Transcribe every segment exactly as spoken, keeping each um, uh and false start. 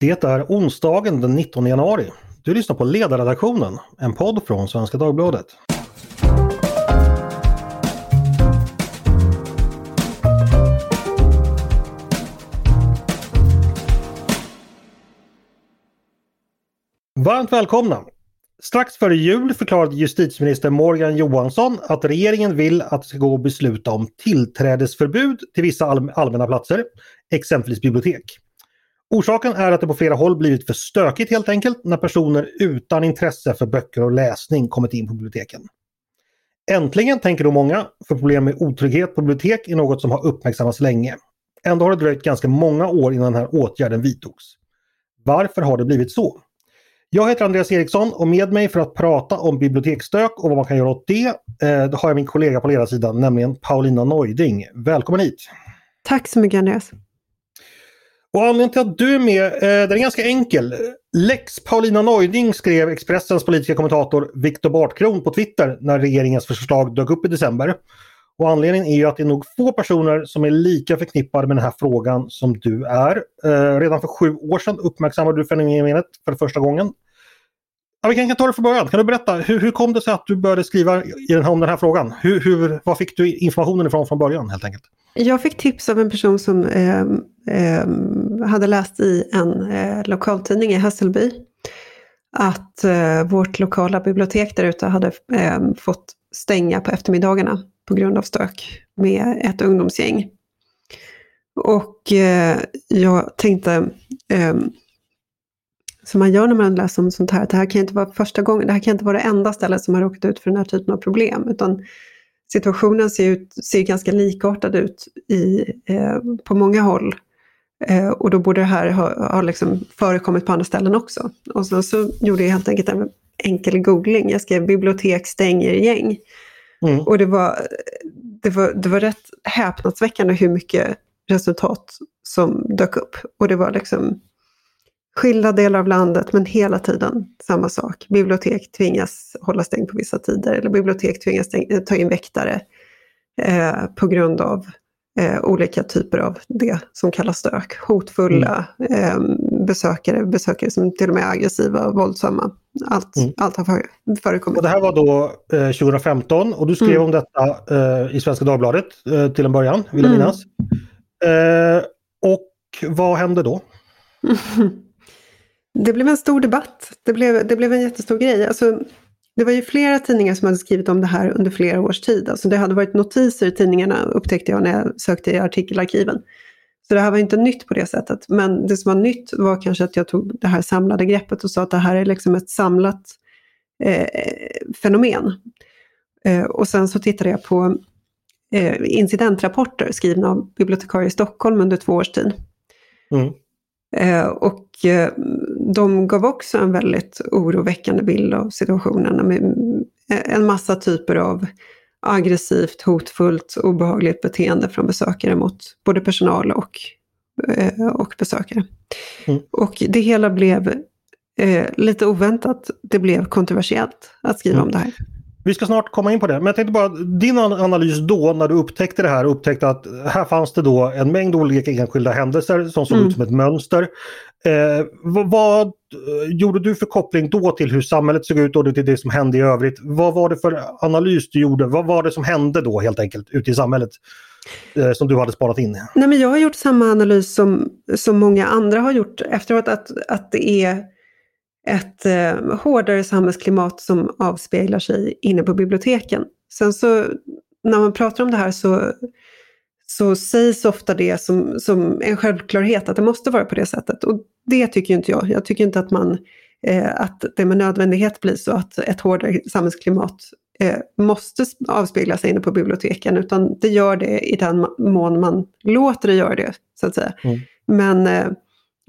Det är onsdagen den nittonde januari. Du lyssnar på Ledarredaktionen, en podd från Svenska Dagbladet. Varmt välkomna! Strax före jul förklarade justitieminister Morgan Johansson att regeringen vill att det ska gå att besluta om tillträdesförbud till vissa all- allmänna platser, exempelvis bibliotek. Orsaken är att det på flera håll blivit för stökigt helt enkelt när personer utan intresse för böcker och läsning kommit in på biblioteken. Äntligen, tänker då många, för problem med otrygghet på bibliotek är något som har uppmärksammats länge. Ändå har det dröjt ganska många år innan den här åtgärden vidtogs. Varför har det blivit så? Jag heter Andreas Eriksson och med mig för att prata om biblioteksstök och vad man kan göra åt det, eh, då har jag min kollega på ledarsidan, nämligen Paulina Neuding. Välkommen hit! Tack så mycket, Andreas! Och anledningen till att du är med, eh, den är ganska enkel. Lex Paulina Neuding skrev Expressens politiska kommentator Viktor Bartkron på Twitter när regeringens förslag dök upp i december. Och anledningen är ju att det är nog få personer som är lika förknippade med den här frågan som du är. Eh, redan för sju år sedan uppmärksammade du fenomenet för första gången. Ja, vi kan, kan ta det från början. Kan du berätta, hur, hur kom det sig att du började skriva i den här, om den här frågan? Hur, hur, vad fick du informationen ifrån från början helt enkelt? Jag fick tips av en person som eh, eh, hade läst i en eh, lokaltidning i Hässelby att eh, vårt lokala bibliotek där ute hade eh, fått stänga på eftermiddagarna på grund av stök med ett ungdomsgäng. Och eh, jag tänkte, eh, som man gör när man läser om sånt här, att det här kan inte vara första gången, det här kan inte vara det enda stället som har råkat ut för den här typen av problem, utan situationen ser, ut, ser ganska likartad ut i, eh, på många håll. Eh, och då borde det här ha, ha liksom förekommit på andra ställen också. Och så, så gjorde jag helt enkelt en enkel googling. Jag skrev bibliotek stänger gäng. Mm. Och det var, det, var, det var rätt häpnadsväckande hur mycket resultat som dök upp. Och det var liksom skilda delar av landet, men hela tiden samma sak. Bibliotek tvingas hålla stängt på vissa tider, eller bibliotek tvingas stäng- ta in väktare eh, på grund av eh, olika typer av det som kallas stök. Hotfulla mm. eh, besökare, besökare som till och med är aggressiva och våldsamma. Allt, mm. allt har förekommit. Och det här var då eh, tjugo femton och du skrev mm. om detta eh, i Svenska Dagbladet eh, till en början, vill jag mm. minnas. Eh, och vad hände då? Det blev en stor debatt. Det blev, det blev en jättestor grej. Alltså, det var ju flera tidningar som hade skrivit om det här under flera års tid. Alltså, det hade varit notiser i tidningarna, upptäckte jag när jag sökte i artikelarkiven. Så det här var inte nytt på det sättet. Men det som var nytt var kanske att jag tog det här samlade greppet och sa att det här är liksom ett samlat eh, fenomen. Eh, och sen så tittade jag på eh, incidentrapporter skrivna av bibliotekarier i Stockholm under två års tid. Mm. Eh, och eh, de gav också en väldigt oroväckande bild av situationen med en massa typer av aggressivt, hotfullt, obehagligt beteende från besökare mot både personal och, eh, och besökare. Mm. Och det hela blev eh, lite oväntat, det blev kontroversiellt att skriva mm. om det här. Vi ska snart komma in på det, men jag tänkte bara, din analys då när du upptäckte det här, upptäckte att här fanns det då en mängd olika enskilda händelser som såg mm. ut som ett mönster. Eh, vad, vad gjorde du för koppling då till hur samhället såg ut och till det som hände i övrigt? Vad var det för analys du gjorde? Vad var det som hände då helt enkelt ute i samhället eh, som du hade sparat in? Nej, men jag har gjort samma analys som, som många andra har gjort efteråt, att, att det är ett eh, hårdare samhällsklimat som avspeglar sig inne på biblioteken. Sen så när man pratar om det här så, så sägs ofta det som, som en självklarhet att det måste vara på det sättet. Och det tycker inte jag. Jag tycker inte att, man, eh, att det med nödvändighet blir så att ett hårdare samhällsklimat eh, måste avspegla sig inne på biblioteken. Utan det gör det i den mån man låter det göra det, så att säga. Mm. Men, eh,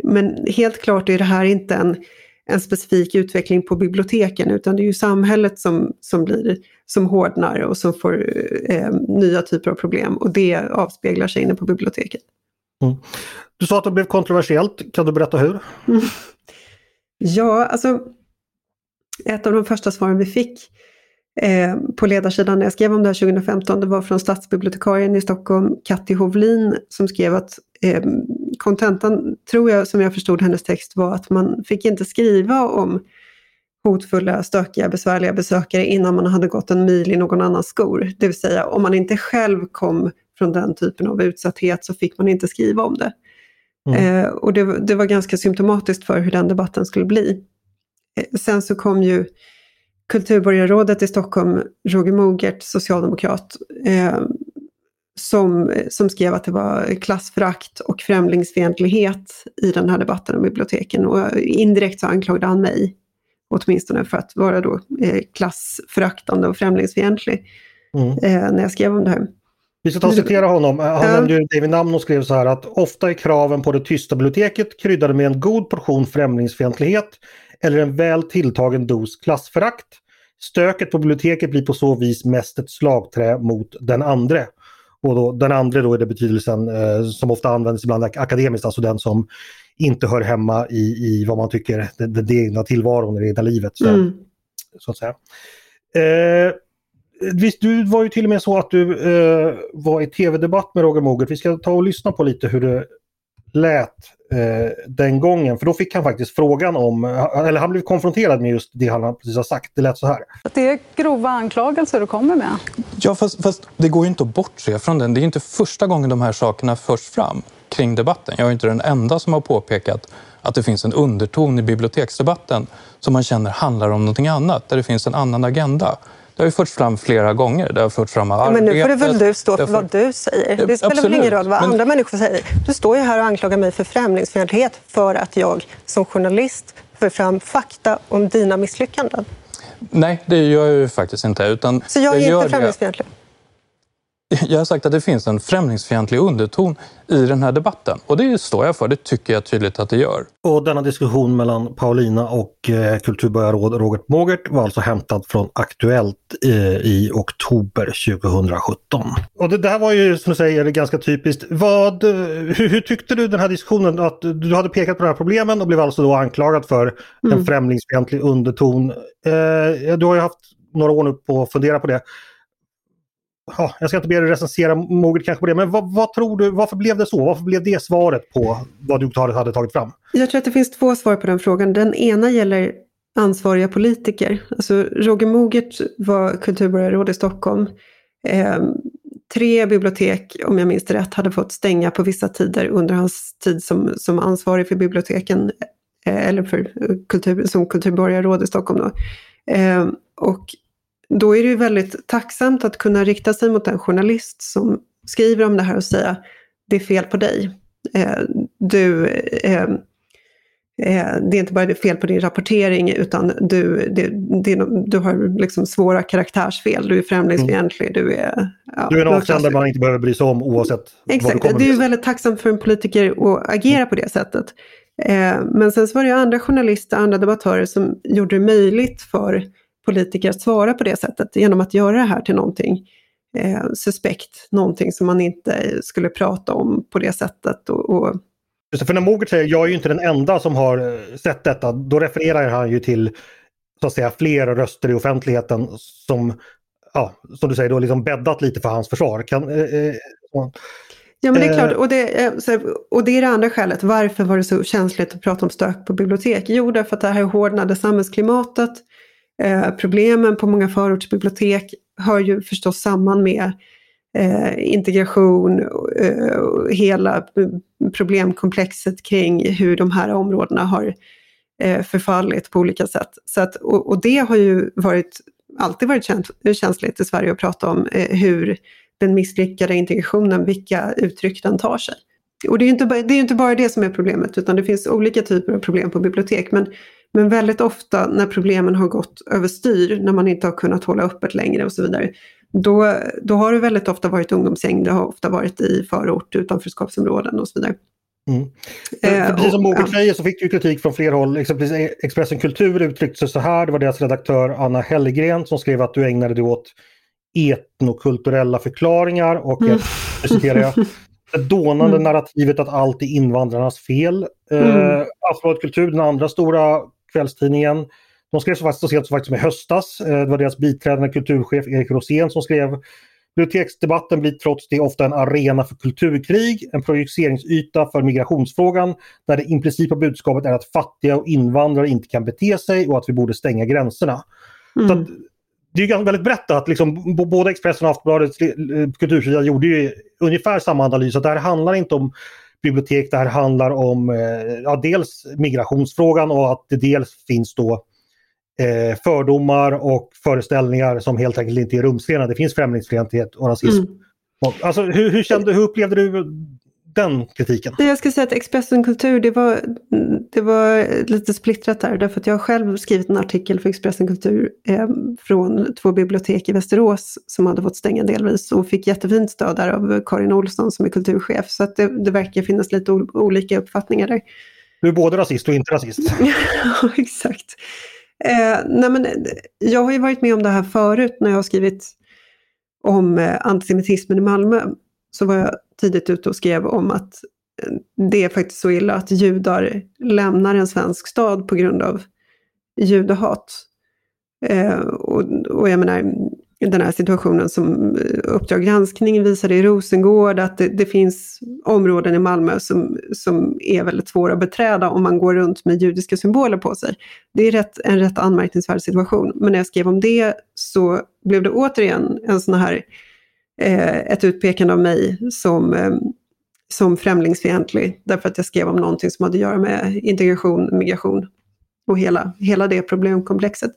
men helt klart är det här inte en... en specifik utveckling på biblioteken, utan det är ju samhället som, som, blir, som hårdnar och som får eh, nya typer av problem, och det avspeglar sig inne på biblioteket. Mm. Du sa att det blev kontroversiellt, kan du berätta hur? Mm. Ja, alltså ett av de första svaren vi fick eh, på ledarsidan när jag skrev om det här tjugo femton, det var från stadsbibliotekarien i Stockholm, Katti Hovlin, som skrev att eh, kontentan, tror jag, som jag förstod hennes text, var att man fick inte skriva om hotfulla, stökiga, besvärliga besökare innan man hade gått en mil i någon annans skor. Det vill säga, om man inte själv kom från den typen av utsatthet så fick man inte skriva om det. Mm. Eh, och det, det var ganska symptomatiskt för hur den debatten skulle bli. Eh, sen så kom ju kulturborgarrådet i Stockholm, Roger Mogert, socialdemokrat, eh, som, som skrev att det var klassförakt och främlingsfientlighet i den här debatten om biblioteken. Och indirekt så anklagade han mig, åtminstone, för att vara då eh, klassföraktande och främlingsfientlig mm. eh, när jag skrev om det här. Vi ska ta och citera honom. Han ja. nämnde ju det vid namn och skrev så här att ofta är kraven på det tysta biblioteket kryddade med en god portion främlingsfientlighet eller en väl tilltagen dos klassförakt. Stöket på biblioteket blir på så vis mest ett slagträ mot den andre. Och då, den andre då är det betydelsen eh, som ofta används ibland akademiskt, alltså den som inte hör hemma i, i vad man tycker, det, det, det egna tillvaron i det egna livet. Så, mm. så att säga. Eh, visst, du var ju till och med så att du eh, var i tv-debatt med Roger Mogert. Vi ska ta och lyssna på lite hur det lät eh, den gången. För då fick han faktiskt frågan om, eller han blev konfronterad med just det han precis har sagt. Det lät så här. Att det är grova anklagelser du kommer med. Ja, fast, fast det går ju inte att bortse från den. Det är ju inte första gången de här sakerna förs fram kring debatten. Jag är inte den enda som har påpekat att det finns en underton i biblioteksdebatten som man känner handlar om någonting annat. Där det finns en annan agenda. Det har ju förts fram flera gånger. Det har förts fram av arbetet. Men nu får det väl du stå för för... vad du säger. Det spelar Absolut. väl ingen roll vad Men... andra människor säger. Du står ju här och anklagar mig för främlingsfientlighet för att jag som journalist för fram fakta om dina misslyckanden. Nej, det gör jag ju faktiskt inte. Utan Så jag är jag inte främlingsfientlig? Jag har sagt att det finns en främlingsfientlig underton i den här debatten. Och det står jag för, det tycker jag tydligt att det gör. Och denna diskussion mellan Paulina och eh, kulturborgarråd Roger Mogert var alltså hämtad från Aktuellt eh, i oktober tjugohundrasjutton. Och det där var ju, som du säger, ganska typiskt. Vad, hur, hur tyckte du den här diskussionen? Att du hade pekat på de här problemen och blev alltså då anklagad för mm. en främlingsfientlig underton. Eh, du har ju haft några år nu på att fundera på det. Ja, jag ska inte be dig recensera Mogert kanske på det, men vad, vad tror du, varför blev det så? Varför blev det svaret på vad du hade tagit fram? Jag tror att det finns två svar på den frågan. Den ena gäller ansvariga politiker. Alltså Roger Mogert var kulturborgarråd i Stockholm. Eh, tre bibliotek, om jag minns rätt, hade fått stänga på vissa tider under hans tid som, som ansvarig för biblioteken eh, eller för kultur, som kulturborgarråd i Stockholm då. Eh, och Då är det ju väldigt tacksamt att kunna rikta sig mot en journalist som skriver om det här och säga det är fel på dig. Eh, du, eh, eh, det är inte bara fel på din rapportering utan du, det, det, du har liksom svåra karaktärsfel. Du är främlingsfientlig. Mm. Du är, ja, du är en avsändare man inte behöver bry sig om oavsett Exakt. vad du kommer med. Det är ju väldigt tacksamt för en politiker att agera mm. på det sättet. Eh, men sen så var det ju andra journalister, andra debattörer som gjorde det möjligt för politiker att svara på det sättet genom att göra det här till någonting eh, suspekt, någonting som man inte skulle prata om på det sättet. Och, och... Just för när Mogert säger jag är ju inte den enda som har sett detta, då refererar han ju till så att säga flera röster i offentligheten som, ja, som du säger då liksom bäddat lite för hans försvar. Kan, eh, eh, ja men det är klart, och det, och det är det andra skälet. Varför var det så känsligt att prata om stök på bibliotek? Jo, därför att det här hårdnade samhällsklimatet. Eh, problemen på många förortsbibliotek hör ju förstås samman med eh, integration och eh, hela problemkomplexet kring hur de här områdena har eh, förfallit på olika sätt. Så att, och, och det har ju varit, alltid varit känt, känsligt i Sverige att prata om eh, hur den misslyckade integrationen, vilka uttryck den tar sig. Och det är ju inte, det är inte bara det som är problemet utan det finns olika typer av problem på bibliotek men Men väldigt ofta när problemen har gått överstyr, när man inte har kunnat hålla öppet längre och så vidare, då, då har det väldigt ofta varit ungdomsgäng, det har ofta varit i förort, utanförskapsområden och så vidare. Mm. Eh, precis som Mogert säger så fick du kritik från flera håll, exempelvis Expressen Kultur uttryckte sig så här, det var deras redaktör Anna Hellgren som skrev att du ägnade dig åt etnokulturella förklaringar och mm. jag citerar jag. Det dånande mm. narrativet att allt är invandrarnas fel. Mm. Eh, Aftonbladet Kultur, den andra stora kvällstidningen, de skrev så, fast, så sent som faktiskt med höstas. Eh, det var deras biträdande kulturchef Erik Rosén som skrev Biblioteksdebatten blir trots det ofta en arena för kulturkrig, en projiceringsyta för migrationsfrågan där det implicita budskapet är att fattiga och invandrare inte kan bete sig och att vi borde stänga gränserna. Mm. Så att, det är ju väldigt brett att liksom, både Expressen och Aftonbladets kultursida gjorde ju ungefär samma analys. Att det här handlar inte om bibliotek, det här handlar om eh, ja, dels migrationsfrågan och att det dels finns då eh, fördomar och föreställningar som helt enkelt inte är rumsrena. Det finns främlingsfientlighet och rasism. Mm. Och, alltså, hur, hur, kände, hur upplevde du den kritiken? Jag ska säga att Expressen Kultur, det var, det var lite splittrat där. Därför att jag själv skrivit en artikel för Expressen Kultur eh, från två bibliotek i Västerås som hade fått stänga delvis. Och fick jättefint stöd där av Karin Olsson som är kulturchef. Så att det, det verkar finnas lite o- olika uppfattningar där. Du är både rasist och inte rasist. Ja, exakt. Eh, nej men, jag har ju varit med om det här förut när jag har skrivit om antisemitismen i Malmö. Så var jag tidigt ute och skrev om att det är faktiskt så illa att judar lämnar en svensk stad på grund av judehat. Eh, och, och jag menar, den här situationen som Uppdrag granskning visade i Rosengård, att det, det finns områden i Malmö som, som är väldigt svåra att beträda om man går runt med judiska symboler på sig. Det är rätt, en rätt anmärkningsvärd situation. Men när jag skrev om det så blev det återigen en sån här ett utpekande av mig som, som främlingsfientlig därför att jag skrev om någonting som hade att göra med integration, migration och hela, hela det problemkomplexet.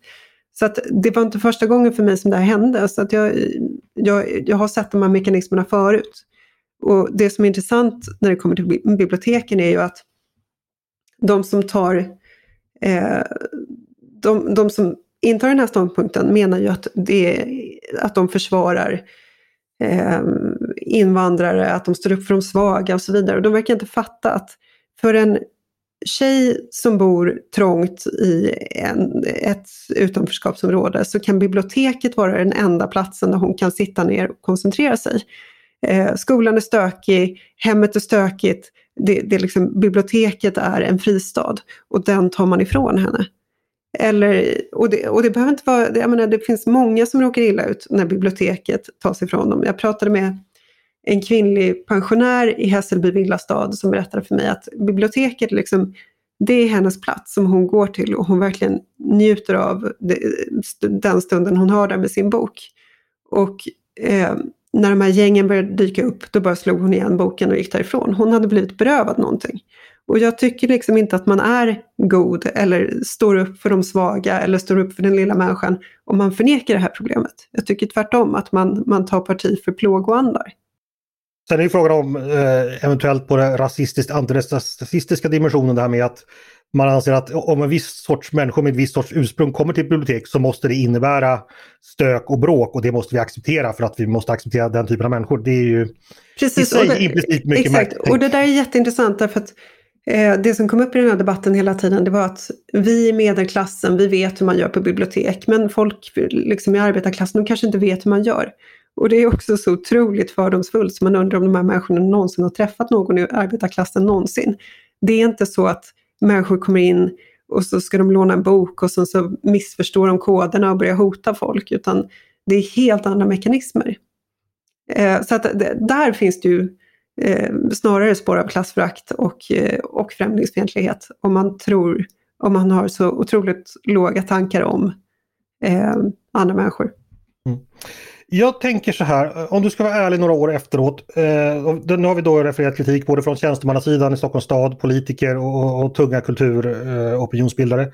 Så att det var inte första gången för mig som det här hände, så att jag, jag, jag har sett de här mekanismerna förut. Och det som är intressant när det kommer till biblioteken är ju att de som tar eh, de, de som intar den här ståndpunkten menar ju att, det, att de försvarar invandrare, att de står upp för de svaga och så vidare. Och de verkar inte fatta att för en tjej som bor trångt i en, ett utanförskapsområde så kan biblioteket vara den enda platsen där hon kan sitta ner och koncentrera sig. Eh, skolan är stökig, hemmet är stökigt, det, det är liksom, biblioteket är en fristad och den tar man ifrån henne. Eller, och, det, och det behöver inte vara, jag menar, det finns många som råkar illa ut när biblioteket tas ifrån dem. Jag pratade med en kvinnlig pensionär i Hässelby villastad som berättade för mig att biblioteket liksom, det är hennes plats som hon går till och hon verkligen njuter av det, den stunden hon har där med sin bok. Och eh, när de här gängen började dyka upp, då bara slog hon igen boken och gick därifrån. Hon hade blivit berövad någonting. Och jag tycker liksom inte att man är god eller står upp för de svaga eller står upp för den lilla människan om man förnekar det här problemet. Jag tycker tvärtom att man, man tar parti för plågoandar. Sen är ju frågan om eh, eventuellt på den rasistiskt-antirasistiska dimensionen, det här med att man anser att om en viss sorts människor med ett visst sorts ursprung kommer till ett bibliotek så måste det innebära stök och bråk och det måste vi acceptera för att vi måste acceptera den typen av människor. Det är ju precis, i sig det, implicit mycket exakt, märkning. Och det där är jätteintressant därför att det som kom upp i den här debatten hela tiden, det var att vi i medelklassen, vi vet hur man gör på bibliotek, men folk liksom i arbetarklassen, de kanske inte vet hur man gör. Och det är också så otroligt fördomsfullt, så man undrar om de här människorna någonsin har träffat någon i arbetarklassen någonsin. Det är inte så att människor kommer in och så ska de låna en bok och sen så missförstår de koderna och börjar hota folk, utan det är helt andra mekanismer. Så att där finns det ju Eh, snarare spår av klassförakt och, eh, och främlingsfientlighet om man tror, om man har så otroligt låga tankar om eh, andra människor. Mm. Jag tänker så här, om du ska vara ärlig några år efteråt, eh, och nu har vi då refererat kritik både från tjänstemannasidan i Stockholms stad, politiker och, och tunga kulturopinionsbildare. Eh,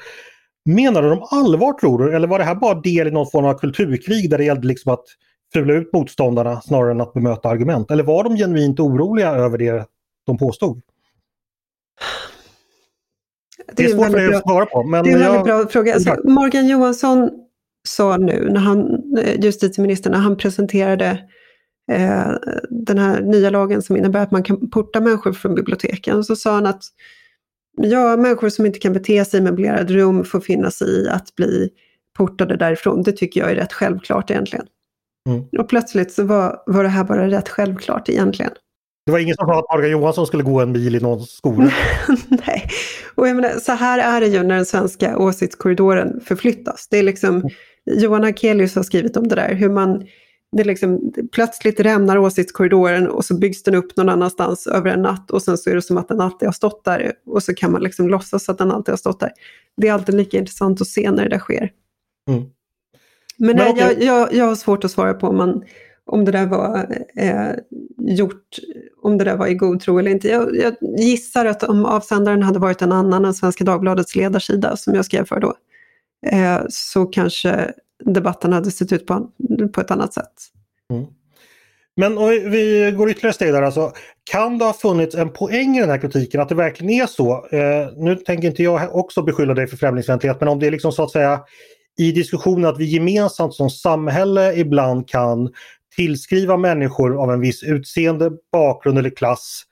menar du de allvar, tror du, eller var det här bara del i någon form av kulturkrig där det gällde liksom att fula ut motståndarna snarare än att bemöta argument? Eller var de genuint oroliga över det de påstod? Det är, det är svårt för dig att svara på. Men det är en jag... väldigt bra fråga. Alltså, Morgan Johansson sa nu, när han, justitieministern, när han presenterade eh, den här nya lagen som innebär att man kan porta människor från biblioteken, så sa han att ja, människor som inte kan bete sig i möblerade rum får finna sig i att bli portade därifrån. Det tycker jag är rätt självklart egentligen. Mm. Och plötsligt så var, var det här bara rätt självklart egentligen. Det var ingen som sa att Morgan Johansson skulle gå en mil i någon skola. Nej, och jag menar, så här är det ju när den svenska åsiktskorridoren förflyttas. Det är liksom, Johan Akelius har skrivit om det där, hur man Det liksom, plötsligt rämnar åsiktskorridoren och så byggs den upp någon annanstans över en natt, och sen så är det som att den alltid har stått där, och så kan man liksom låtsas att den alltid har stått där. Det är alltid lika intressant att se när det där sker. Mm. Men, Men okay. jag, jag, jag har svårt att svara på om, man, om det där var eh, gjort, om det där var i god tro eller inte. Jag, jag gissar att om avsändaren hade varit en annan än Svenska Dagbladets ledarsida som jag skrev för då, eh, så kanske debatten hade sett ut på, på ett annat sätt. Mm. Men och vi går ytterligare steg där. Alltså, kan det ha funnits en poäng i den här kritiken? Att det verkligen är så? Eh, nu tänker inte jag också beskylla dig för främlingsfientlighet, men om det är liksom så att säga i diskussionen att vi gemensamt som samhälle ibland kan tillskriva människor av en viss utseende, bakgrund eller klass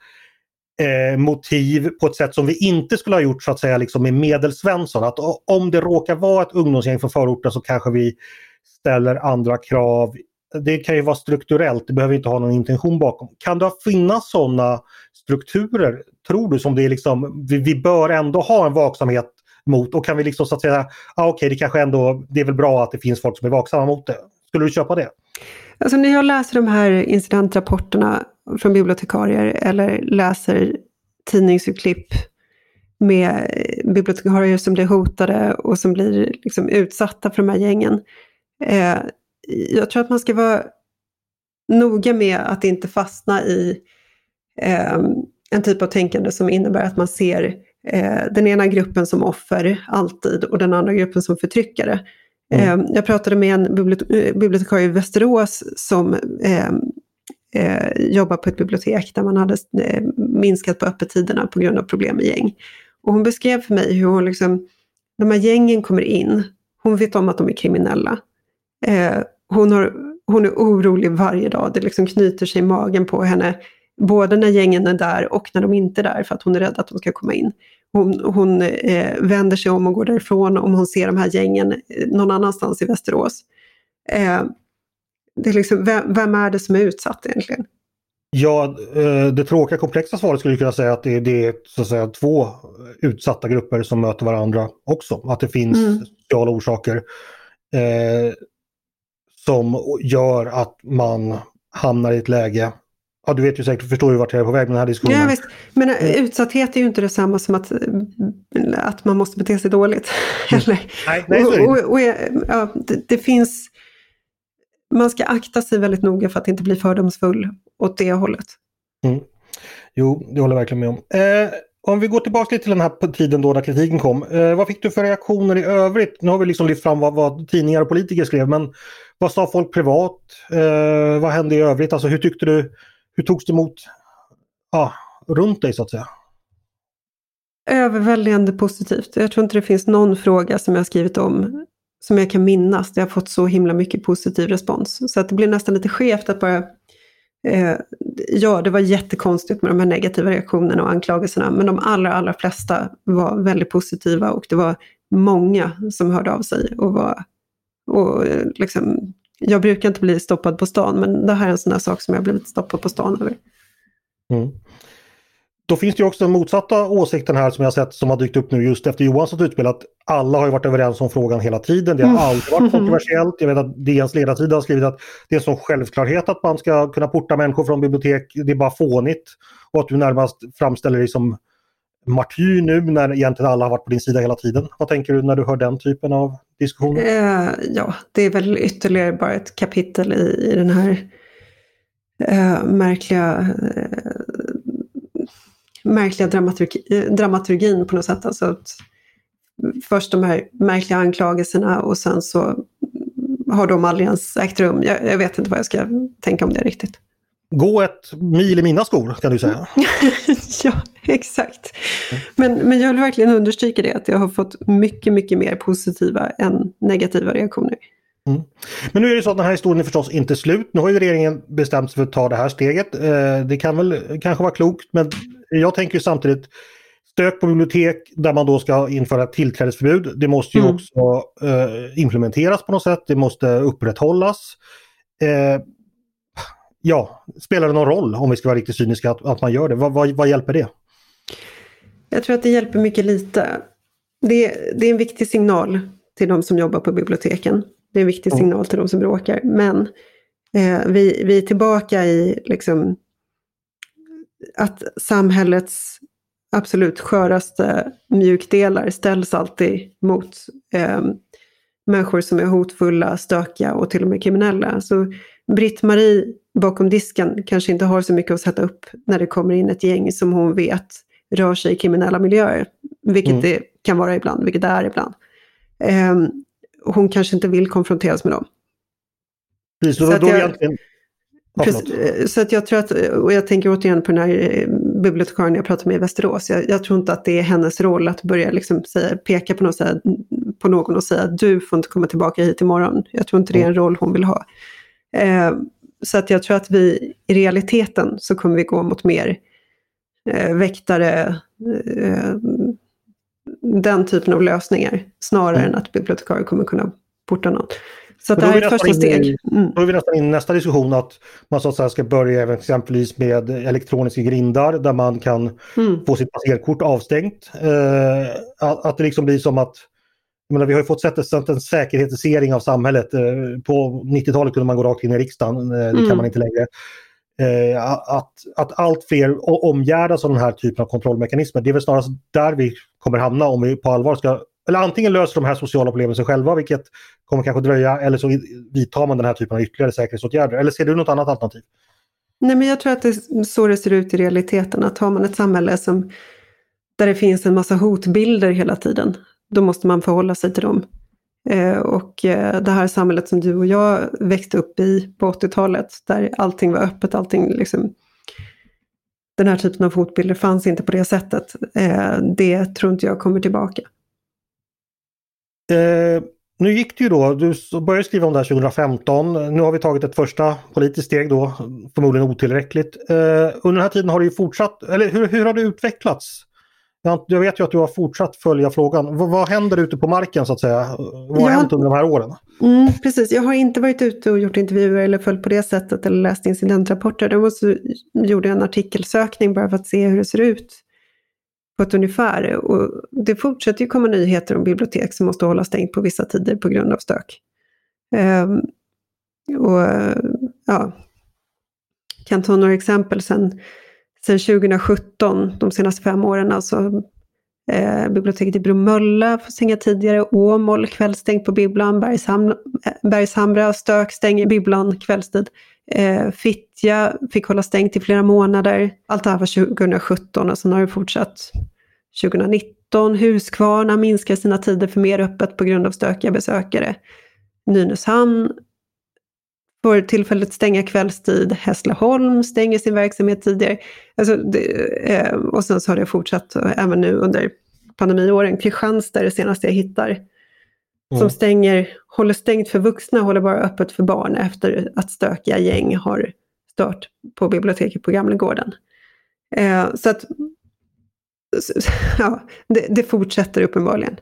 eh, motiv på ett sätt som vi inte skulle ha gjort så att säga liksom med Medelsvensson. Att om det råkar vara ett ungdomsgäng från förorten så kanske vi ställer andra krav. Det kan ju vara strukturellt, det behöver inte ha någon intention bakom. Kan det finnas sådana strukturer, tror du, som det är liksom, vi, vi bör ändå ha en vaksamhet mot, och kan vi liksom så att säga, ah, okej, det kanske ändå, det är väl bra att det finns folk som är vaksamma mot det. Skulle du köpa det? Alltså när jag läser de här incidentrapporterna från bibliotekarier eller läser tidningsutklipp med bibliotekarier som blir hotade och som blir liksom utsatta för de här gängen. Eh, jag tror att man ska vara noga med att inte fastna i eh, en typ av tänkande som innebär att man ser den ena gruppen som offer alltid och den andra gruppen som förtryckare. Mm. Jag pratade med en bibliotekarie i Västerås som eh, eh, jobbar på ett bibliotek där man hade minskat på öppettiderna på grund av problem med gäng. Och hon beskrev för mig hur hon liksom, de här gängen kommer in, hon vet om att de är kriminella. Eh, hon, har, hon är orolig varje dag, det liksom knyter sig i magen på henne. Både när gängen är där och när de inte är där, för att hon är rädd att de ska komma in. Hon, hon eh, vänder sig om och går därifrån om hon ser de här gängen någon annanstans i Västerås. Eh, det är liksom, vem, vem är det som är utsatt egentligen? Ja, eh, det tråkiga komplexa svaret skulle jag kunna säga att det, det är så att säga, två utsatta grupper som möter varandra också. Att det finns mm. sociala orsaker eh, som gör att man hamnar i ett läge. Ja, du vet ju säkert, förstår ju vart jag är på väg med den här diskussionen. Ja, visst. Men utsatthet är ju inte detsamma som att, att man måste bete sig dåligt. Eller? Nej, nej, så är det. Och, och, och, ja, det, det finns, man ska akta sig väldigt noga för att inte bli fördomsfull åt det hållet. Mm. Jo, det håller jag verkligen med om. Eh, om vi går tillbaka lite till den här tiden då när kritiken kom. Eh, vad fick du för reaktioner i övrigt? Nu har vi liksom lyft fram vad, vad tidningar och politiker skrev, men vad sa folk privat? Eh, vad hände i övrigt? Alltså hur tyckte du? Hur togs det emot ja, runt dig så att säga? Överväldigande positivt. Jag tror inte det finns någon fråga som jag har skrivit om som jag kan minnas. Jag har fått så himla mycket positiv respons. Så att det blir nästan lite skevt att bara... Eh, ja, det var jättekonstigt med de här negativa reaktionerna och anklagelserna. Men de allra, allra flesta var väldigt positiva. Och det var många som hörde av sig och var... Och liksom... Jag brukar inte bli stoppad på stan, men det här är en sån här sak som jag blivit stoppad på stan över. Mm. Då finns det ju också den motsatta åsikten här som jag sett som har dykt upp nu just efter Johanssons utspel, att alla har ju varit överens om frågan hela tiden. Det har mm. aldrig varit kontroversiellt. Jag vet att D Ns ledarsida har skrivit att det är en sån självklarhet att man ska kunna porta människor från bibliotek. Det är bara fånigt. Och att du närmast framställer dig som martyr nu när egentligen alla har varit på din sida hela tiden. Vad tänker du när du hör den typen av diskussioner? Eh, ja, det är väl ytterligare bara ett kapitel i, i den här eh, märkliga eh, märkliga dramaturgi, eh, dramaturgin på något sätt. Alltså att först de här märkliga anklagelserna och sen så har de aldrig ens ägt rum. Jag, jag vet inte vad jag ska tänka om det riktigt. Gå ett mil i mina skor, kan du säga. Ja, exakt. Men, men jag vill verkligen understryka det, att jag har fått mycket, mycket mer positiva än negativa reaktioner. Mm. Men nu är det så att den här historien är förstås inte slut. Nu har ju regeringen bestämt sig för att ta det här steget. Det kan väl kanske vara klokt, men jag tänker ju samtidigt stök på bibliotek där man då ska införa tillträdesförbud. Det måste ju mm. också implementeras på något sätt. Det måste upprätthållas. Ja, spelar det någon roll, om vi ska vara riktigt cyniska, att, att man gör det? Vad, vad, vad hjälper det? Jag tror att det hjälper mycket lite. Det, det är en viktig signal till de som jobbar på biblioteken. Det är en viktig mm. signal till de som bråkar. Men Eh, vi, vi är tillbaka i liksom, att samhällets absolut sköraste mjukdelar ställs alltid mot eh, människor som är hotfulla, stökiga och till och med kriminella. Så Britt-Marie bakom disken kanske inte har så mycket att sätta upp när det kommer in ett gäng som hon vet rör sig i kriminella miljöer. Vilket mm. det kan vara ibland, vilket det är ibland. Eh, hon kanske inte vill konfronteras med dem. Precis, så, då, att då jag, egentligen... precis, så att jag tror att, och jag tänker återigen på den här bibliotekarien jag pratade med i Västerås. Jag, jag tror inte att det är hennes roll att börja liksom säga, peka på någon, säga, på någon och säga att du får inte komma tillbaka hit imorgon. Jag tror inte det är en roll hon vill ha. Eh, så att jag tror att vi i realiteten så kommer vi gå mot mer eh, väktare, eh, den typen av lösningar snarare mm. än att bibliotekarier kommer kunna porta något. Så det här är första steg. Mm. Då är vi nästan in i nästa diskussion att man så att säga ska börja även exempelvis med elektroniska grindar där man kan mm. få sitt passerkort avstängt. Eh, att, att det liksom blir som att, jag menar, vi har ju fått sett en säkerhetsisering av samhället. Eh, på nittiotalet kunde man gå rakt in i riksdagen, eh, det mm. kan man inte längre. Eh, att, att allt fler omgärdas av den här typen av kontrollmekanismer, det är väl snarast där vi kommer hamna om vi på allvar ska, eller antingen löser de här sociala problemen sig själva, vilket kommer kanske dröja, eller så vidtar man den här typen av ytterligare säkerhetsåtgärder. Eller ser du något annat alternativ? Nej, men jag tror att det är så det ser ut i realiteten, att har man ett samhälle som, där det finns en massa hotbilder hela tiden, då måste man förhålla sig till dem. Eh, och eh, det här samhället som du och jag växte upp i på åttiotalet, där allting var öppet, allting liksom, den här typen av hotbilder fanns inte på det sättet. Eh, det tror inte jag kommer tillbaka. Eh, nu gick det ju då, du började skriva om det här tjugo femton, nu har vi tagit ett första politiskt steg då, förmodligen otillräckligt. Eh, under den här tiden har det ju fortsatt, eller hur, hur har det utvecklats? Jag vet ju att du har fortsatt följa frågan. Vad, vad händer ute på marken så att säga? Vad har jag, hänt under de här åren? Mm, precis, jag har inte varit ute och gjort intervjuer eller följt på det sättet eller läst incidentrapporter. Då så gjorde jag en artikelsökning bara för att se hur det ser ut på ett ungefär. Och det fortsätter ju komma nyheter om bibliotek som måste hålla stängt på vissa tider på grund av stök. Ehm, och ja, kan ta några exempel sen. Sen tjugo sjutton, de senaste fem åren, alltså eh, biblioteket i Bromölla får stänga tidigare, Åmål kvällstängt på bibblan, Bergshamra, Bergshamra stök stänger bibblan kvällstid. Eh, Fittja fick hålla stängt i flera månader. Allt det här var tjugo sjutton och sen har det fortsatt tjugo nitton. Huskvarna minskar sina tider för mer öppet på grund av stökiga besökare. Nynäshamn får tillfället stänga kvällstid. Hässleholm stänger sin verksamhet tidigare. Alltså det, eh, och sen så har det fortsatt även nu under pandemiåren. Kristianstad är det senaste jag hittar. Mm. Som stänger, håller stängt för vuxna, håller bara öppet för barn efter att stökiga gäng har stört på biblioteket på Gamlegården. Eh, så att så, ja, det, det fortsätter uppenbarligen.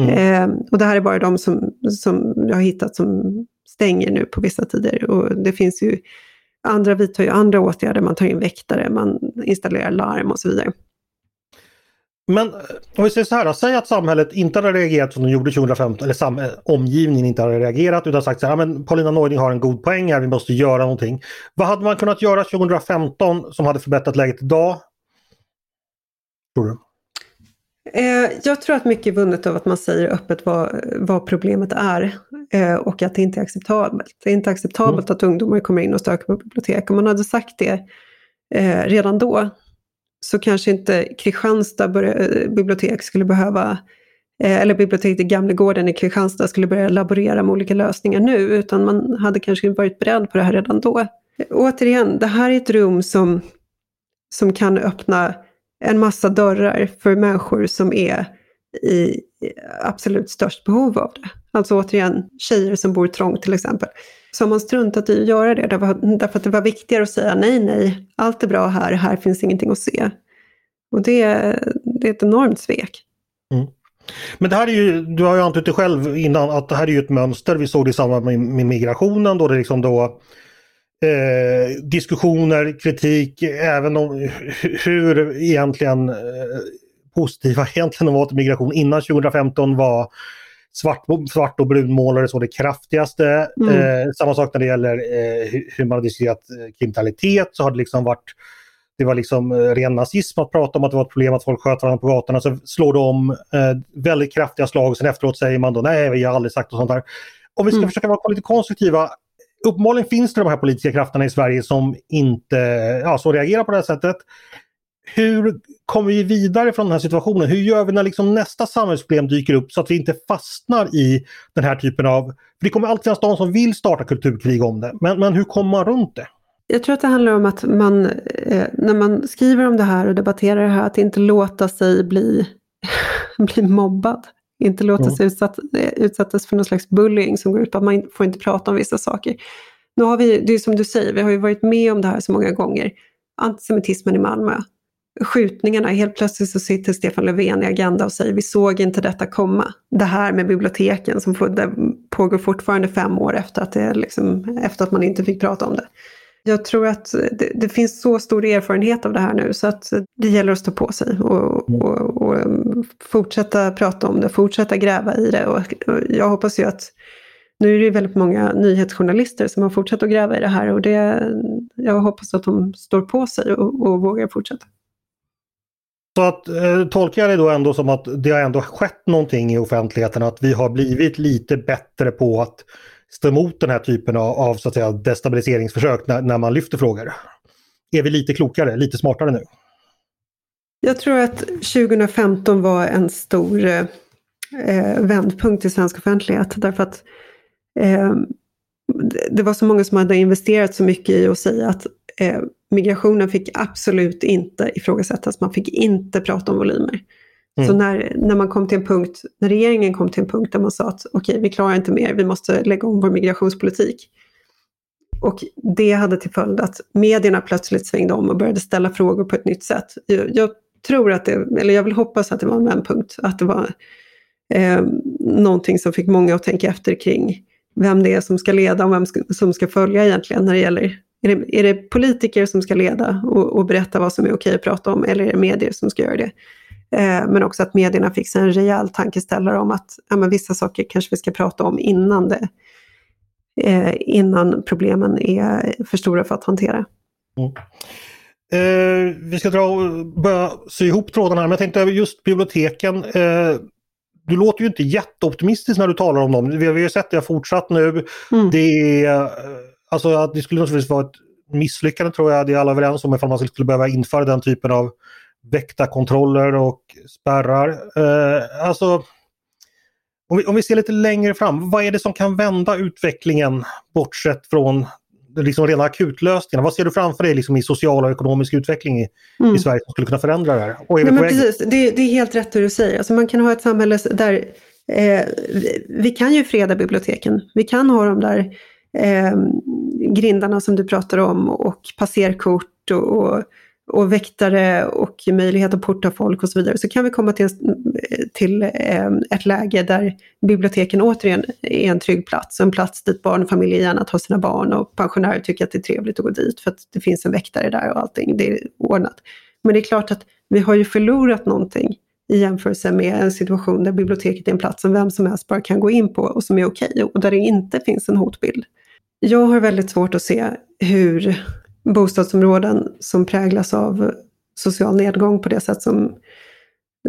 Mm. Eh, och det här är bara de som, som jag har hittat som stänger nu på vissa tider, och det finns ju andra, vi tar ju andra åtgärder, man tar in väktare, man installerar larm och så vidare. Men om vi säger så här, säg att samhället inte hade reagerat som de gjorde tjugo femton, eller sam- omgivningen inte hade reagerat utan sagt så här, men Paulina Neuding har en god poäng här, vi måste göra någonting. Vad hade man kunnat göra tjugo femton som hade förbättrat läget idag? Tror du? Jag tror att mycket är vunnet av att man säger öppet vad, vad problemet är och att det inte är acceptabelt. Det är inte acceptabelt mm. att ungdomar kommer in och stöker på bibliotek. Om man hade sagt det eh, redan då, så kanske inte Kristianstad börja, bibliotek skulle behöva, eh, eller biblioteket i Gamlegården i Kristianstad skulle börja laborera med olika lösningar nu, utan man hade kanske varit beredd på det här redan då. Återigen, det här är ett rum som, som kan öppna en massa dörrar för människor som är i absolut störst behov av det. Alltså återigen, tjejer som bor trångt till exempel. Så har man struntat i att göra det, därför att det var viktigare att säga nej, nej, allt är bra här, här finns ingenting att se. Och det, det är ett enormt svek. Mm. Men det här är ju, du har ju antytt själv innan, att det här är ju ett mönster. Vi såg det i samband med, med migrationen, då det liksom då... Eh, diskussioner, kritik, även om hur egentligen eh, positiva egentligen var till migration innan tjugo femton var svart, svart och brunmålare så det kraftigaste. Mm. Eh, samma sak när det gäller eh, hur man har diskuterat kriminalitet, så har det liksom varit, det var liksom ren nazism att prata om att det var ett problem att folk sköt varandra på gatorna, så slår de om eh, väldigt kraftiga slag och sen efteråt säger man då nej, vi har aldrig sagt och sånt där. Om vi ska mm. försöka vara lite konstruktiva, uppenbarligen finns det de här politiska krafterna i Sverige som inte ja, så reagerar på det här sättet. Hur kommer vi vidare från den här situationen? Hur gör vi när liksom nästa samhällsproblem dyker upp så att vi inte fastnar i den här typen av... För det kommer alltid finnas de som vill starta kulturkrig om det. Men, men hur kommer man runt det? Jag tror att det handlar om att man, eh, när man skriver om det här och debatterar det här, att inte låta sig bli, bli mobbad. Inte låta mm. sig utsatt, utsättas för någon slags bullying som går ut på att man får inte prata om vissa saker. Nu har vi, det är som du säger, vi har ju varit med om det här så många gånger. Antisemitismen i Malmö. Skjutningarna, helt plötsligt så sitter Stefan Löfven i Agenda och säger vi såg inte detta komma. Det här med biblioteken som pågår fortfarande fem år efter att, det liksom, efter att man inte fick prata om det. Jag tror att det, det finns så stor erfarenhet av det här nu så att det gäller att stå på sig och, och, och fortsätta prata om det, fortsätta gräva i det. Och jag hoppas ju att nu är det väldigt många nyhetsjournalister som har fortsatt att gräva i det här och det, jag hoppas att de står på sig och, och vågar fortsätta. Så att, eh, tolkar jag det då ändå som att det har ändå skett någonting i offentligheten, att vi har blivit lite bättre på att stå emot den här typen av, av så att säga, destabiliseringsförsök när, när man lyfter frågor. Är vi lite klokare, lite smartare nu? Jag tror att tjugo femton var en stor eh, vändpunkt i svensk offentlighet, därför att eh, det var så många som hade investerat så mycket i att säga att eh, migrationen fick absolut inte ifrågasättas, man fick inte prata om volymer. Mm. Så när, när man kom till en punkt, när regeringen kom till en punkt där man sa att okej, vi klarar inte mer, vi måste lägga om vår migrationspolitik. Och det hade till följd att medierna plötsligt svängde om och började ställa frågor på ett nytt sätt. Jag, jag tror att det, eller jag vill hoppas att det var en vändpunkt, att det var eh, någonting som fick många att tänka efter kring vem det är som ska leda och vem ska, som ska följa egentligen när det gäller. Är det, är det politiker som ska leda och, och berätta vad som är okej att prata om, eller är det medier som ska göra det? Eh, men också att medierna fick sig en rejäl tankeställare om att ja, men vissa saker kanske vi ska prata om innan, det, eh, innan problemen är för stora för att hantera. Mm. Eh, vi ska dra och börja sy ihop tråden här, men jag tänkte över just biblioteken. Eh, Du låter ju inte jätteoptimistisk när du talar om dem. Vi har ju sett det har fortsatt nu. Mm. Det är, alltså, att det skulle naturligtvis vara ett misslyckande, tror jag. Det är alla överens om, ifall man skulle behöva införa den typen av väktarkontroller och spärrar. Eh, alltså, om vi, om vi ser lite längre fram, vad är det som kan vända utvecklingen bortsett från liksom rena akutlösningar? Vad ser du framför dig liksom i social och ekonomisk utveckling i, mm. i Sverige som skulle kunna förändra det här? Och är Nej, men precis. Det, det är helt rätt det du säger. Alltså man kan ha ett samhälle där eh, vi, vi kan ju freda biblioteken. Vi kan ha de där eh, grindarna som du pratar om och passerkort och, och, och väktare och möjlighet att porta folk och så vidare. Så kan vi komma till, till eh, ett läge där biblioteken återigen är en trygg plats. En plats dit barn och familjer gärna tar sina barn och pensionärer tycker att det är trevligt att gå dit för att det finns en väktare där och allting. Det är ordnat. Men det är klart att vi har ju förlorat någonting i jämförelse med en situation där biblioteket är en plats som vem som helst bara kan gå in på och som är okej och där det inte finns en hotbild. Jag har väldigt svårt att se hur bostadsområden som präglas av social nedgång på det sätt som,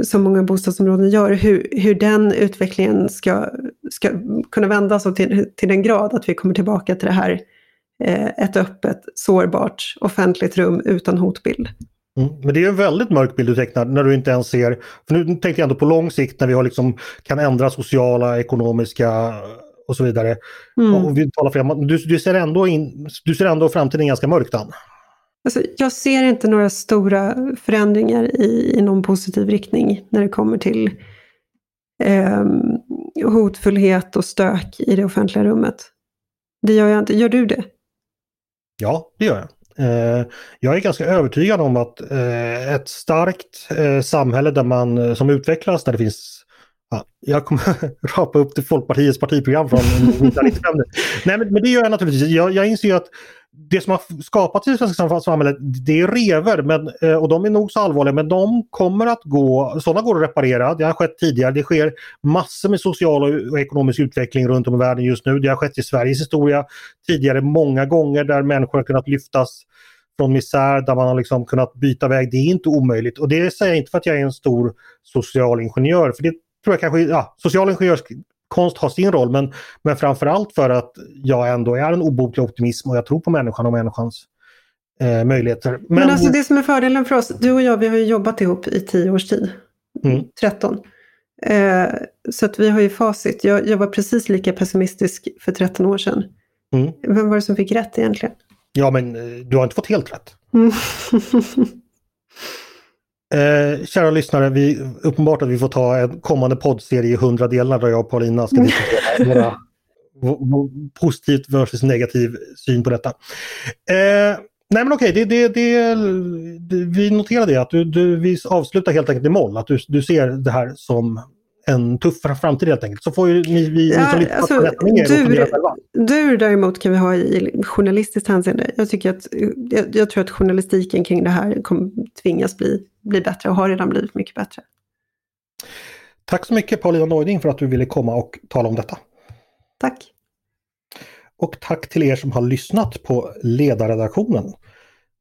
som många bostadsområden gör, hur, hur den utvecklingen ska, ska kunna vändas och till, till den grad att vi kommer tillbaka till det här eh, ett öppet, sårbart, offentligt rum utan hotbild. Mm. Men det är en väldigt mörk bild du tecknar när du inte ens ser, för nu tänkte jag ändå på lång sikt när vi har liksom, kan ändra sociala, ekonomiska och så vidare. Mm. Och vi talar fram, du, du, ser ändå in, du ser ändå framtiden ganska mörkt an. Alltså, jag ser inte några stora förändringar i, i någon positiv riktning när det kommer till eh, hotfullhet och stök i det offentliga rummet. Det gör jag inte. Gör du det? Ja, det gör jag. Eh, jag är ganska övertygad om att eh, ett starkt eh, samhälle där man, som utvecklas, där det finns Ja, jag kommer rapa upp till Folkpartiets partiprogram från nittonhundranittiofem. Nej, men, men det gör jag naturligtvis. Jag, jag inser ju att det som har skapats i det svenska samhället, det är revor, men, och de är nog så allvarliga, men de kommer att gå, sådana går att reparera. Det har skett tidigare, det sker massor med social och ekonomisk utveckling runt om i världen just nu. Det har skett i Sveriges historia tidigare många gånger, där människor har kunnat lyftas från misär, där man har liksom kunnat byta väg. Det är inte omöjligt, och det säger jag inte för att jag är en stor social ingenjör, för det tror jag kanske, ja, social ingenjörskonst har sin roll, men, men framförallt för att jag ändå är en obotlig optimism och jag tror på människan och människans eh, möjligheter. Men, men alltså det som är fördelen för oss, du och jag, vi har ju jobbat ihop i tio års tid, mm. tretton. Eh, så att vi har ju facit. Jag, jag var precis lika pessimistisk för tretton år sedan. Mm. Vem var det som fick rätt egentligen? Ja, men du har inte fått helt rätt. Mm. Eh, kära lyssnare, vi, uppenbart att vi får ta en kommande poddserie i hundra delar där jag och Paulina ska diskutera våra positivt versus negativ syn på detta. Eh, nej men okej, det, det, det, det, vi noterade det, att du, du, vi avslutar helt enkelt i mål, att du, du ser det här som en tuff framtid helt enkelt. Så får ju ni, vi, ja, ni som lyssnar alltså, du, du däremot kan vi ha i journalistiskt hänseende. Jag tycker att jag, jag tror att journalistiken kring det här kommer tvingas bli bli bättre och har redan blivit mycket bättre. Tack så mycket Paulina Neuding för att du ville komma och tala om detta. Tack. Och tack till er som har lyssnat på ledarredaktionen.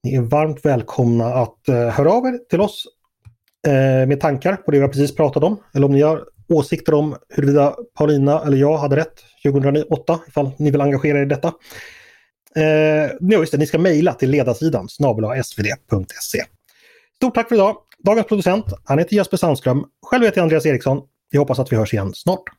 Ni är varmt välkomna att höra av er till oss med tankar på det vi precis pratade om, eller om ni har åsikter om huruvida Paulina eller jag hade rätt tjugohundraåtta, ifall ni vill engagera er i detta. Eh, nej, just det, ni ska mejla till ledarsidan snabel-a s v d punkt se. Stort tack för idag. Dagens producent, han heter Jasper Sandström. Själv heter jag Andreas Eriksson. Vi hoppas att vi hörs igen snart.